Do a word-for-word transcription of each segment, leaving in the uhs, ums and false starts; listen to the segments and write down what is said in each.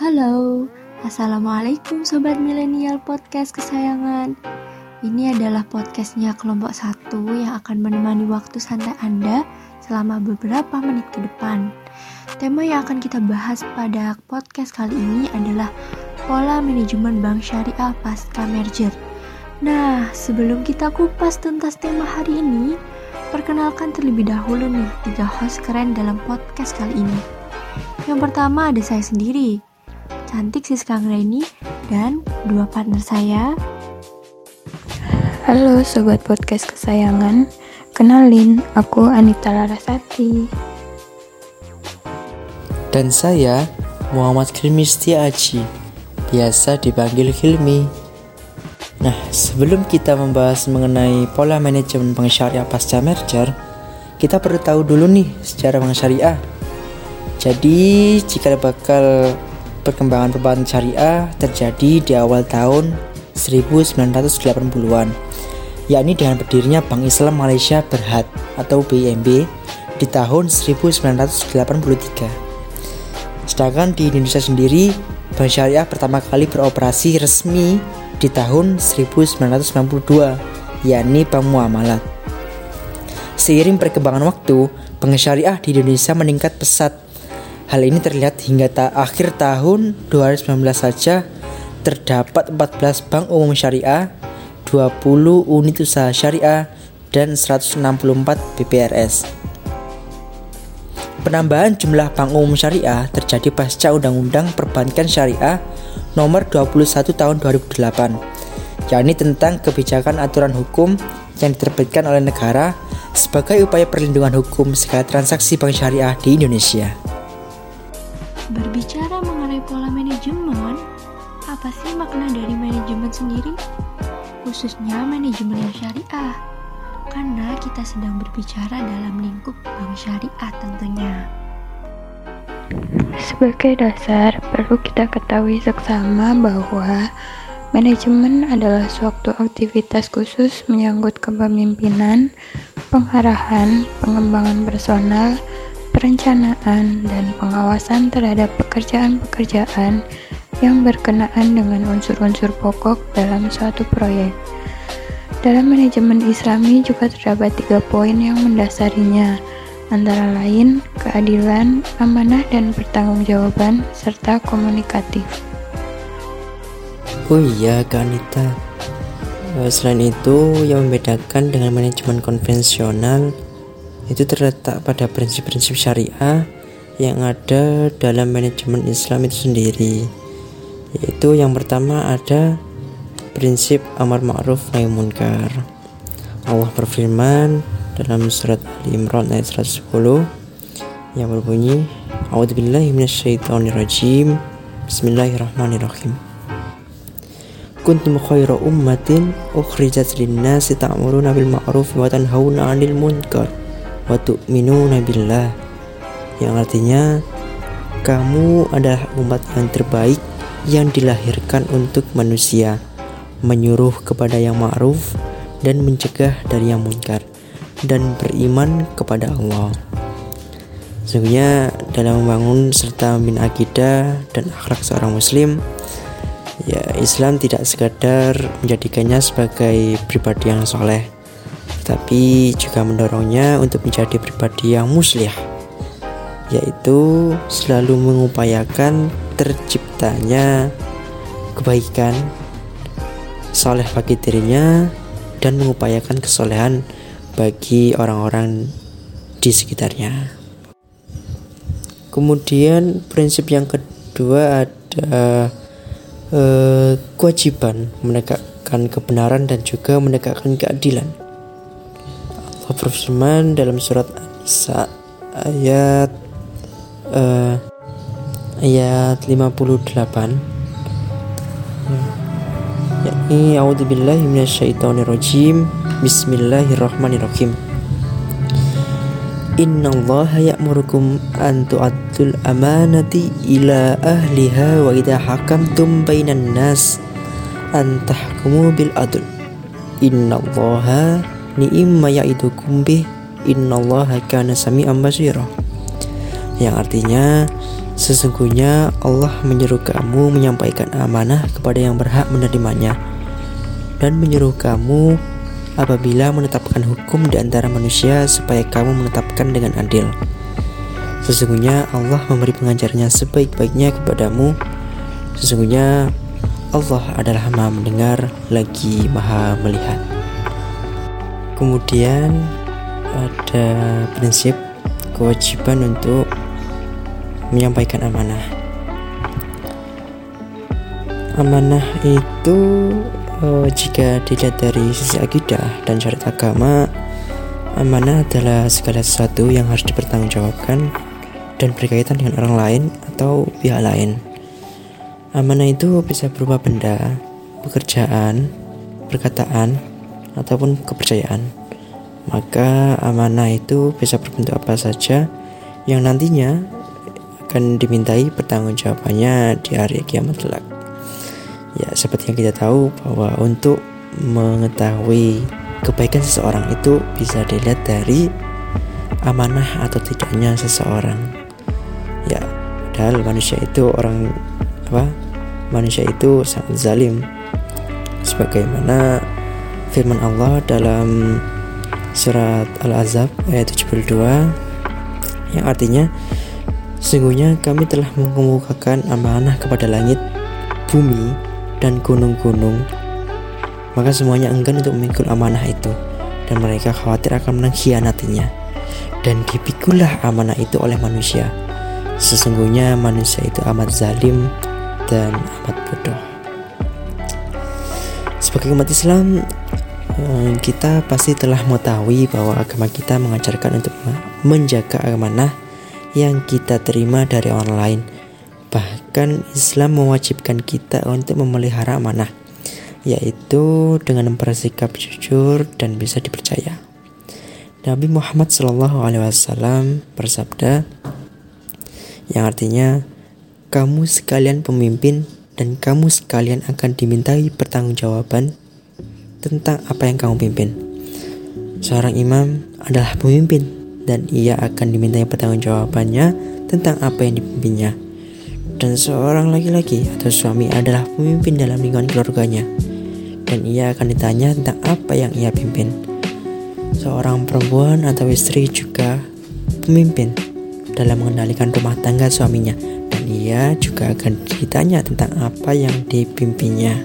Halo, Assalamualaikum Sobat Milenial Podcast kesayangan. Ini adalah podcastnya kelompok satu yang akan menemani waktu santai Anda selama beberapa menit ke depan. Tema yang akan kita bahas pada podcast kali ini adalah pola manajemen bank syariah pasca merger. Nah, sebelum kita kupas tuntas tema hari ini, perkenalkan terlebih dahulu nih tiga host keren dalam podcast kali ini. Yang pertama ada saya sendiri, Cantik Siska A., dan dua partner saya. Halo Sobat Podcast kesayangan, kenalin aku Anita Larasati. Dan saya Muhammad Chilmi Setia A., biasa dipanggil Hilmi. Nah, sebelum kita membahas mengenai pola manajemen bank syariah pasca merger, kita perlu tahu dulu nih sejarah bank syariah. Jadi, jika bakal perkembangan perbankan syariah terjadi di awal tahun sembilan belas delapan puluhan, yakni dengan berdirinya Bank Islam Malaysia Berhad atau B I M B di tahun sembilan belas delapan puluh tiga. Sedangkan di Indonesia sendiri, bank syariah pertama kali beroperasi resmi di tahun sembilan belas sembilan puluh dua, yakni Bank Muamalat. Seiring perkembangan waktu, bank syariah di Indonesia meningkat pesat. Hal ini terlihat hingga ta- akhir tahun dua ribu sembilan belas saja terdapat empat belas bank umum syariah, dua puluh unit usaha syariah, dan seratus enam puluh empat B P R S. Penambahan jumlah bank umum syariah terjadi pasca Undang-Undang Perbankan Syariah Nomor dua puluh satu Tahun dua ribu delapan, yakni tentang kebijakan aturan hukum yang diterbitkan oleh negara sebagai upaya perlindungan hukum segala transaksi bank syariah di Indonesia. Berbicara mengenai pola manajemen, apa sih makna dari manajemen sendiri? Khususnya manajemen yang syariah, karena kita sedang berbicara dalam lingkup bank syariah tentunya. Sebagai dasar, perlu kita ketahui seksama bahwa manajemen adalah suatu aktivitas khusus menyangkut kepemimpinan, pengarahan, pengembangan personal, perencanaan, dan pengawasan terhadap pekerjaan-pekerjaan yang berkenaan dengan unsur-unsur pokok dalam suatu proyek. Dalam manajemen Islami juga terdapat tiga poin yang mendasarinya, antara lain keadilan, amanah, dan pertanggungjawaban, serta komunikatif. Oh iya, Kak Anita. Selain itu, yang membedakan dengan manajemen konvensional itu terletak pada prinsip-prinsip syariah yang ada dalam manajemen Islam itu sendiri, yaitu yang pertama ada prinsip amar ma'ruf nahi munkar. Allah berfirman dalam surat Ali Imran ayat seratus sepuluh yang berbunyi, A'udzubillahi minasyaitonirrajim, bismillahirrahmanirrahim, kuntum khairu ummatin ukhrijat linnasi ta'muruna bil ma'ruf wa tanhauna 'anil munkar wa tu'minuna billah, yang artinya kamu adalah umat yang terbaik yang dilahirkan untuk manusia, menyuruh kepada yang ma'ruf dan mencegah dari yang munkar, dan beriman kepada Allah. Sesungguhnya dalam membangun serta membina akidah dan akhlak seorang muslim, ya, Islam tidak sekadar menjadikannya sebagai pribadi yang soleh, tapi juga mendorongnya untuk menjadi pribadi yang muslih, yaitu selalu mengupayakan terciptanya kebaikan soleh bagi dirinya dan mengupayakan kesolehan bagi orang-orang di sekitarnya. Kemudian prinsip yang kedua ada eh, kewajiban menegakkan kebenaran dan juga menegakkan keadilan. Berfirman dalam surat An-Nisa ayat uh, ayat lima puluh delapan, yakni a'udzubillahi minasyaitonirrajim, bismillahirrahmanirrahim, innallaha ya'murukum an tu'addul amanati ila ahliha wa idza hakamtum bainan nas an tahkumu bil adl innallaha ni'imma ya'idukum bih innallaha kana sami'an basira, yang artinya Sesungguhnya Allah menyuruh kamu menyampaikan amanah kepada yang berhak menerimanya, dan menyuruh kamu apabila menetapkan hukum di antara manusia supaya kamu menetapkan dengan adil. Sesungguhnya Allah memberi pengajarnya sebaik-baiknya kepadamu. Sesungguhnya Allah adalah Maha Mendengar lagi Maha Melihat. Kemudian ada prinsip kewajiban untuk menyampaikan amanah. Amanah itu e, jika dilihat dari sisi akidah dan syariat agama, amanah adalah segala sesuatu yang harus dipertanggungjawabkan dan berkaitan dengan orang lain atau pihak lain. Amanah itu bisa berupa benda, pekerjaan, perkataan, ataupun kepercayaan. Maka amanah itu bisa berbentuk apa saja yang nantinya akan dimintai pertanggungjawabannya di hari kiamat kelak. Ya, seperti yang kita tahu bahwa untuk mengetahui kebaikan seseorang itu bisa dilihat dari amanah atau tidaknya seseorang. Ya, padahal manusia itu orang apa? Manusia itu sangat zalim. Sebagaimana firman Allah dalam surat Al-Ahzab ayat tujuh puluh dua yang artinya, sesungguhnya kami telah mengemukakan amanah kepada langit, bumi, dan gunung-gunung, maka semuanya enggan untuk memikul amanah itu, dan mereka khawatir akan mengkhianatinya. Dan dipikullah amanah itu oleh manusia. Sesungguhnya manusia itu amat zalim dan amat bodoh. Sebagai umat Islam, kita pasti telah mengetahui bahwa agama kita mengajarkan untuk menjaga amanah yang kita terima dari orang lain. Bahkan Islam mewajibkan kita untuk memelihara amanah, yaitu dengan bersikap jujur dan bisa dipercaya. Nabi Muhammad shallallahu alaihi wasallam bersabda, yang artinya, kamu sekalian pemimpin dan kamu sekalian akan dimintai pertanggungjawaban tentang apa yang kamu pimpin. Seorang imam adalah pemimpin dan ia akan dimintai pertanggungjawabannya tentang apa yang dipimpinnya. Dan seorang laki-laki atau suami adalah pemimpin dalam lingkungan keluarganya, dan ia akan ditanya tentang apa yang ia pimpin. Seorang perempuan atau istri juga pemimpin dalam mengendalikan rumah tangga suaminya, dan ia juga akan ditanya tentang apa yang dipimpinnya.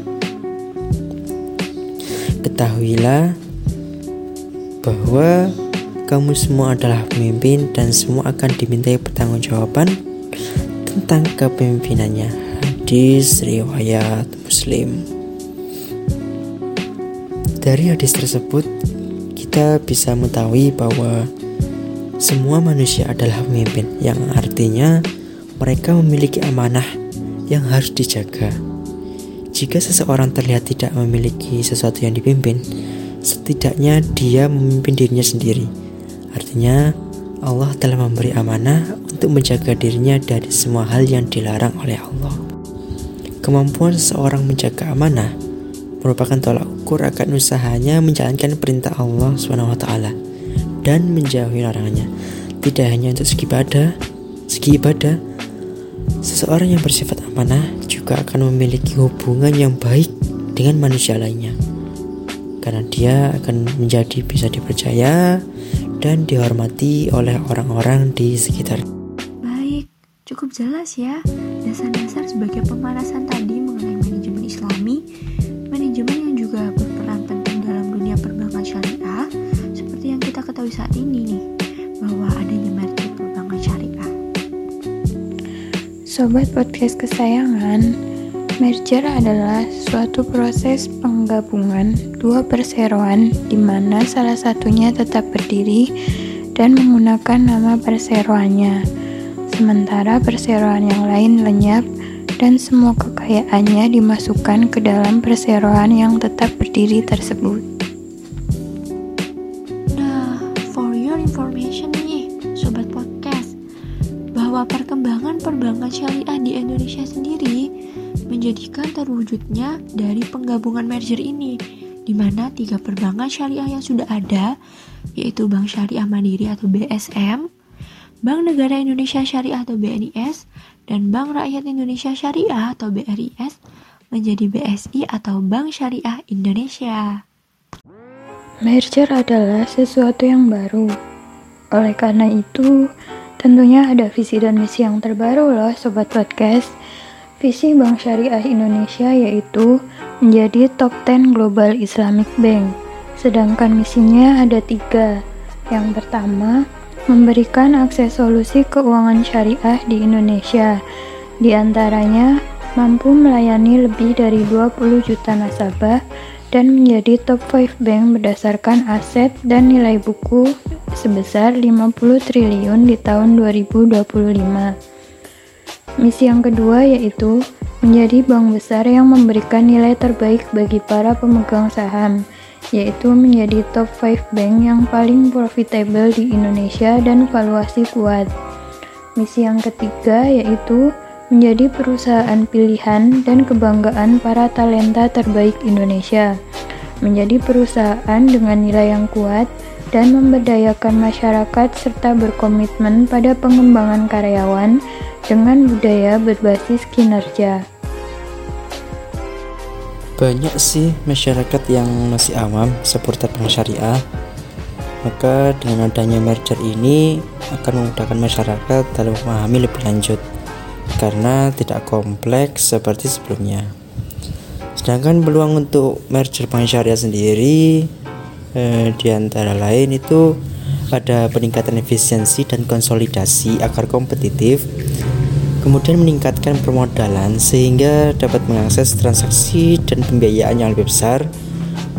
Ketahuilah bahwa kamu semua adalah pemimpin dan semua akan dimintai pertanggungjawaban tentang kepemimpinannya. Hadis riwayat Muslim. Dari hadis tersebut kita bisa mengetahui bahwa semua manusia adalah pemimpin, yang artinya mereka memiliki amanah yang harus dijaga. Jika seseorang terlihat tidak memiliki sesuatu yang dipimpin, setidaknya dia memimpin dirinya sendiri. Artinya Allah telah memberi amanah untuk menjaga dirinya dari semua hal yang dilarang oleh Allah. Kemampuan seseorang menjaga amanah merupakan tolak ukur akan usahanya menjalankan perintah Allah subhanahu wa taala dan menjauhi larangannya. Tidak hanya untuk segi ibadah, segi ibadah, seseorang yang bersifat amanah juga akan memiliki hubungan yang baik dengan manusia lainnya, karena dia akan menjadi bisa dipercaya dan dihormati oleh orang-orang di sekitar. Baik, cukup jelas ya dasar-dasar sebagai pemanasan tadi mengenai manajemen Islami, manajemen yang juga berperan penting dalam dunia perbankan syariah, seperti yang kita ketahui saat ini nih, bahwa adanya market perbankan syariah. Sobat podcast kesayangan, merger adalah suatu proses penggabungan dua perseroan di mana salah satunya tetap berdiri dan menggunakan nama perseroannya, sementara perseroan yang lain lenyap dan semua kekayaannya dimasukkan ke dalam perseroan yang tetap berdiri tersebut. Nah, for your information nih, Sobat Podcast, bahwa perkembangan perbankan syariah di Indonesia sendiri menjadikan terwujudnya dari penggabungan merger ini, di mana tiga perbankan syariah yang sudah ada, yaitu Bank Syariah Mandiri atau B S M, Bank Negara Indonesia Syariah atau B N I S, dan Bank Rakyat Indonesia Syariah atau B R I S menjadi B S I atau Bank Syariah Indonesia. Merger adalah sesuatu yang baru. Oleh karena itu, tentunya ada visi dan misi yang terbaru loh Sobat Podcast. Visi Bank Syariah Indonesia yaitu menjadi top ten Global Islamic Bank. Sedangkan misinya ada tiga. Yang pertama, memberikan akses solusi keuangan syariah di Indonesia. Di antaranya, mampu melayani lebih dari dua puluh juta nasabah dan menjadi top five bank berdasarkan aset dan nilai buku sebesar lima puluh triliun di tahun dua ribu dua puluh lima. Misi yang kedua yaitu menjadi bank besar yang memberikan nilai terbaik bagi para pemegang saham, yaitu menjadi top five bank yang paling profitable di Indonesia dan valuasi kuat. Misi yang ketiga yaitu menjadi perusahaan pilihan dan kebanggaan para talenta terbaik Indonesia, menjadi perusahaan dengan nilai yang kuat dan memberdayakan masyarakat serta berkomitmen pada pengembangan karyawan dengan budaya berbasis kinerja. Banyak sih masyarakat yang masih awam seputar bank syariah, maka dengan adanya merger ini akan memudahkan masyarakat dalam memahami lebih lanjut karena tidak kompleks seperti sebelumnya. Sedangkan peluang untuk merger bank syariah sendiri eh, di antara lain itu ada peningkatan efisiensi dan konsolidasi agar kompetitif, kemudian meningkatkan permodalan sehingga dapat mengakses transaksi dan pembiayaan yang lebih besar,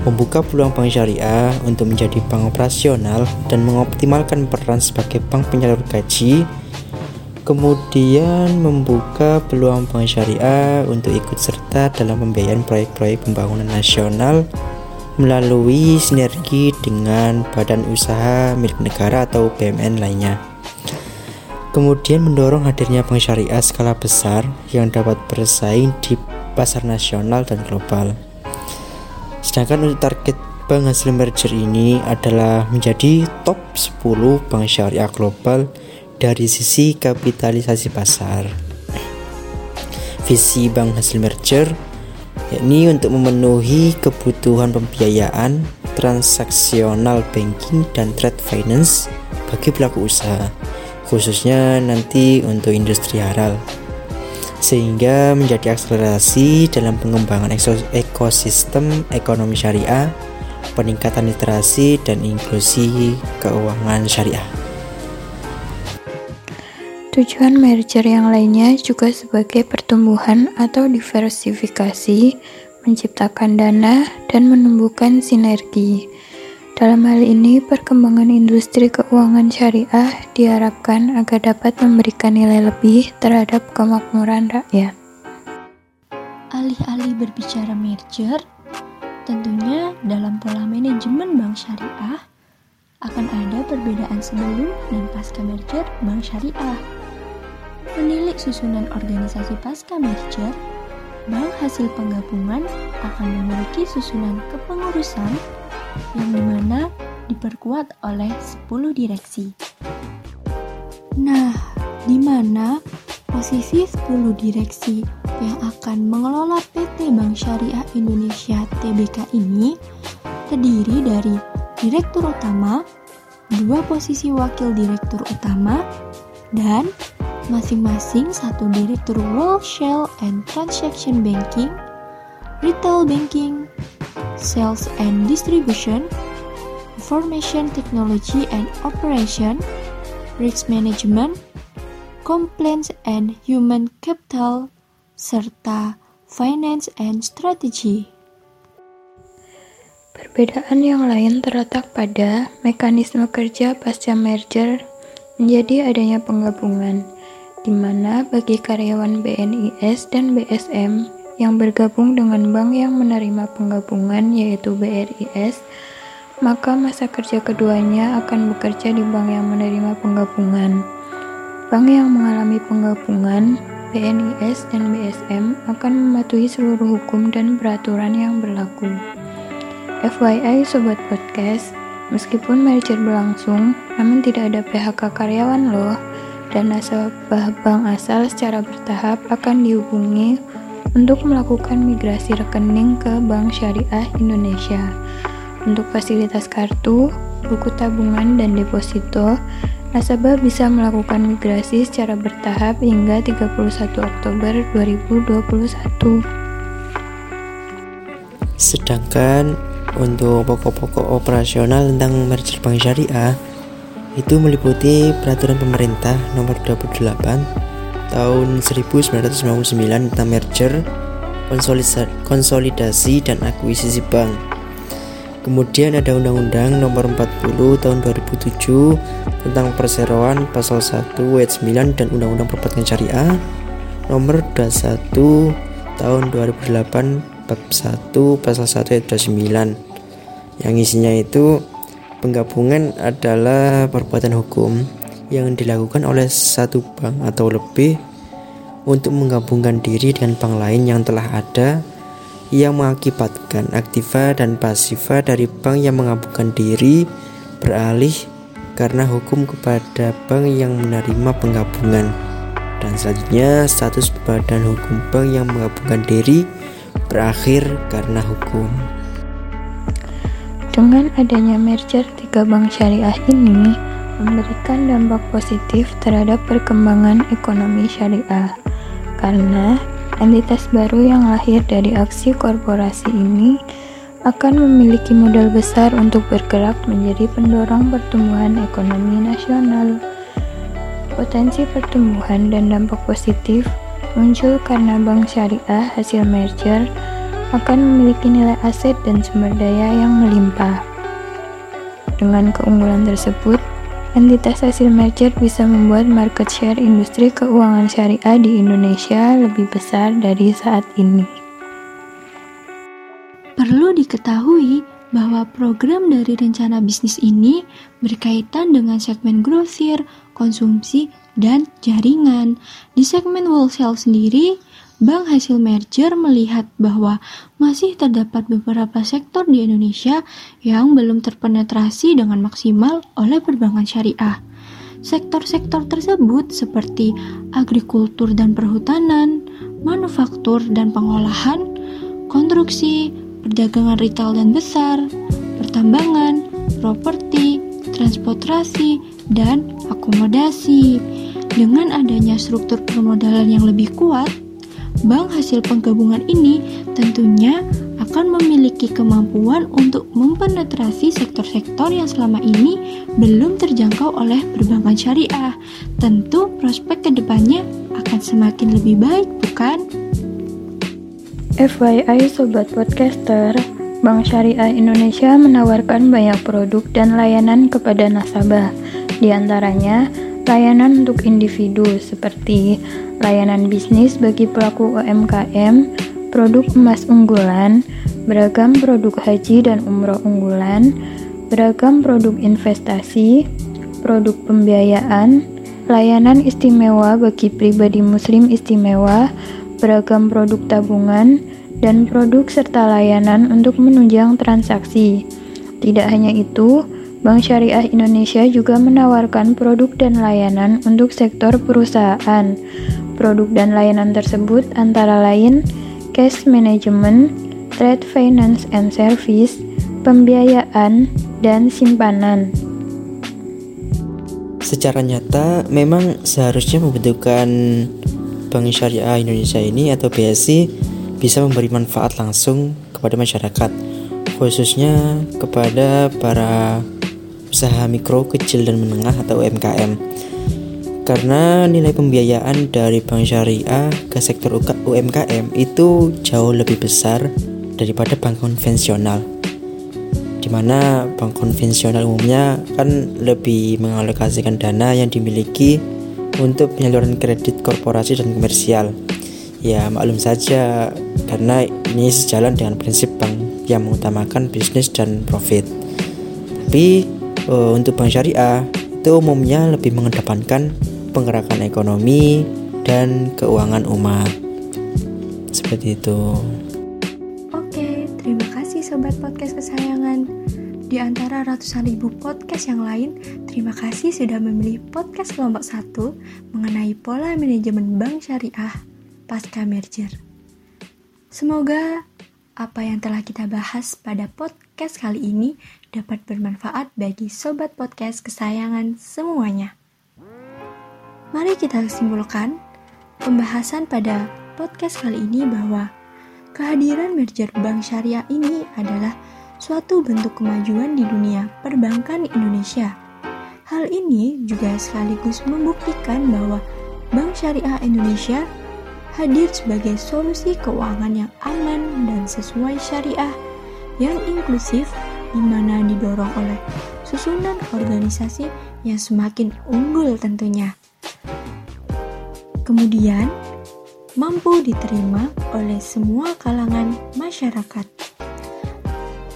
membuka peluang bank syariah untuk menjadi bank operasional dan mengoptimalkan peran sebagai bank penyalur gaji, kemudian membuka peluang bank syariah untuk ikut serta dalam pembiayaan proyek-proyek pembangunan nasional melalui sinergi dengan badan usaha milik negara atau B U M N lainnya. Kemudian mendorong hadirnya bank syariah skala besar yang dapat bersaing di pasar nasional dan global. Sedangkan untuk target bank hasil merger ini adalah menjadi top sepuluh bank syariah global dari sisi kapitalisasi pasar. Visi bank hasil merger yakni untuk memenuhi kebutuhan pembiayaan, transaksional banking, dan trade finance bagi pelaku usaha, khususnya nanti untuk industri halal, sehingga menjadi akselerasi dalam pengembangan ekosistem ekonomi syariah, peningkatan literasi dan inklusi keuangan syariah. Tujuan merger yang lainnya juga sebagai pertumbuhan atau diversifikasi, menciptakan dana, dan menumbuhkan sinergi. Dalam hal ini, perkembangan industri keuangan syariah diharapkan agar dapat memberikan nilai lebih terhadap kemakmuran rakyat. Alih-alih berbicara merger, tentunya dalam pola manajemen bank syariah akan ada perbedaan sebelum dan pasca merger bank syariah. Menilik susunan organisasi pasca merger, bank hasil penggabungan akan memiliki susunan kepengurusan yang dimana diperkuat oleh sepuluh direksi. Nah, dimana posisi sepuluh direksi yang akan mengelola P T Bank Syariah Indonesia T B K ini terdiri dari Direktur Utama, dua posisi Wakil Direktur Utama, dan masing-masing satu Direktur Wholesale and Transaction Banking, Retail Banking, Sales and Distribution, Information Technology and Operation, Risk Management, Compliance and Human Capital, serta Finance and Strategy. Perbedaan yang lain terletak pada mekanisme kerja pasca merger menjadi adanya penggabungan, di mana bagi karyawan B N I S dan B S M yang bergabung dengan bank yang menerima penggabungan yaitu B R I S, maka masa kerja keduanya akan bekerja di bank yang menerima penggabungan. Bank yang mengalami penggabungan, B N I S dan B S M akan mematuhi seluruh hukum dan peraturan yang berlaku. F Y I Sobat Podcast, meskipun merger berlangsung, namun tidak ada P H K karyawan loh. dan nasabah bank asal secara bertahap akan dihubungi untuk melakukan migrasi rekening ke Bank Syariah Indonesia. Untuk fasilitas kartu, buku tabungan, dan deposito, nasabah bisa melakukan migrasi secara bertahap hingga tiga puluh satu Oktober dua ribu dua puluh satu. Sedangkan untuk pokok-pokok operasional tentang merger bank syariah itu meliputi peraturan pemerintah nomor dua puluh delapan tahun seribu sembilan ratus sembilan puluh sembilan tentang merger, konsolidasi, dan akuisisi bank. Kemudian ada Undang-Undang nomor empat puluh tahun dua ribu tujuh tentang perseroan pasal satu ayat sembilan dan Undang-Undang Perbankan Syariah nomor dua puluh satu tahun dua ribu delapan bab satu pasal satu ayat dua puluh sembilan, yang isinya itu penggabungan adalah perbuatan hukum yang dilakukan oleh satu bank atau lebih untuk menggabungkan diri dengan bank lain yang telah ada, yang mengakibatkan aktiva dan pasiva dari bank yang menggabungkan diri beralih karena hukum kepada bank yang menerima penggabungan. Dan selanjutnya, status badan hukum bank yang menggabungkan diri berakhir karena hukum. Dengan adanya merger tiga bank syariah ini memberikan dampak positif terhadap perkembangan ekonomi syariah, karena entitas baru yang lahir dari aksi korporasi ini akan memiliki modal besar untuk bergerak menjadi pendorong pertumbuhan ekonomi nasional. Potensi pertumbuhan dan dampak positif muncul karena bank syariah hasil merger akan memiliki nilai aset dan sumber daya yang melimpah. Dengan keunggulan tersebut, entitas hasil merger bisa membuat market share industri keuangan syariah di Indonesia lebih besar dari saat ini. Perlu diketahui bahwa program dari rencana bisnis ini berkaitan dengan segmen grosir, konsumsi, dan jaringan. Di segmen wholesale sendiri, bank hasil merger melihat bahwa masih terdapat beberapa sektor di Indonesia yang belum terpenetrasi dengan maksimal oleh perbankan syariah. Sektor-sektor tersebut seperti agrikultur dan perhutanan, manufaktur dan pengolahan, konstruksi, perdagangan retail dan besar, pertambangan, properti, transportasi, dan akomodasi. Dengan adanya struktur permodalan yang lebih kuat, bank hasil penggabungan ini tentunya akan memiliki kemampuan untuk mempenetrasi sektor-sektor yang selama ini belum terjangkau oleh perbankan syariah. Tentu prospek kedepannya akan semakin lebih baik, bukan? F Y I Sobat Podcaster, Bank Syariah Indonesia menawarkan banyak produk dan layanan kepada nasabah. Di antaranya, layanan untuk individu seperti layanan bisnis bagi pelaku U M K M, produk emas unggulan, beragam produk haji dan umroh unggulan, beragam produk investasi, produk pembiayaan, layanan istimewa bagi pribadi muslim istimewa, beragam produk tabungan, dan produk serta layanan untuk menunjang transaksi. Tidak hanya itu, Bank Syariah Indonesia juga menawarkan produk dan layanan untuk sektor perusahaan. Produk dan layanan tersebut antara lain cash management, trade finance and service, pembiayaan, dan simpanan. Secara nyata, memang seharusnya pembentukan Bank Syariah Indonesia ini atau B S I bisa memberi manfaat langsung kepada masyarakat, khususnya kepada para usaha mikro, kecil, dan menengah atau U M K M, karena nilai pembiayaan dari bank syariah ke sektor U M K M itu jauh lebih besar daripada bank konvensional, dimana bank konvensional umumnya kan lebih mengalokasikan dana yang dimiliki untuk penyaluran kredit korporasi dan komersial. Ya maklum saja, karena ini sejalan dengan prinsip bank yang mengutamakan bisnis dan profit. Tapi Uh, untuk bank syariah itu umumnya lebih mengedepankan penggerakan ekonomi dan keuangan umat. Seperti itu. Oke, terima kasih Sobat Podcast kesayangan. Di antara ratusan ribu podcast yang lain, terima kasih sudah memilih podcast kelompok satu mengenai pola manajemen bank syariah pasca merger. Semoga apa yang telah kita bahas pada podcast kali ini dapat bermanfaat bagi sobat podcast kesayangan semuanya. Mari kita simpulkan pembahasan pada podcast kali ini bahwa kehadiran merger bank syariah ini adalah suatu bentuk kemajuan di dunia perbankan Indonesia. Hal ini juga sekaligus membuktikan bahwa Bank Syariah Indonesia hadir sebagai solusi keuangan yang aman dan sesuai syariah yang inklusif, di mana didorong oleh susunan organisasi yang semakin unggul tentunya. Kemudian, mampu diterima oleh semua kalangan masyarakat.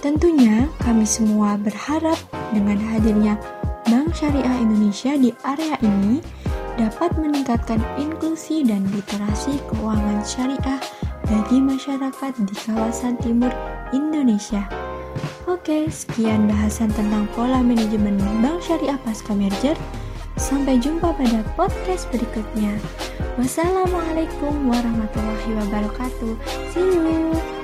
Tentunya kami semua berharap dengan hadirnya Bank Syariah Indonesia di area ini dapat meningkatkan inklusi dan literasi keuangan syariah bagi masyarakat di kawasan timur Indonesia. Oke, sekian bahasan tentang pola manajemen Bank Syariah pasca merger. Sampai jumpa pada podcast berikutnya. Wassalamualaikum warahmatullahi wabarakatuh. See you.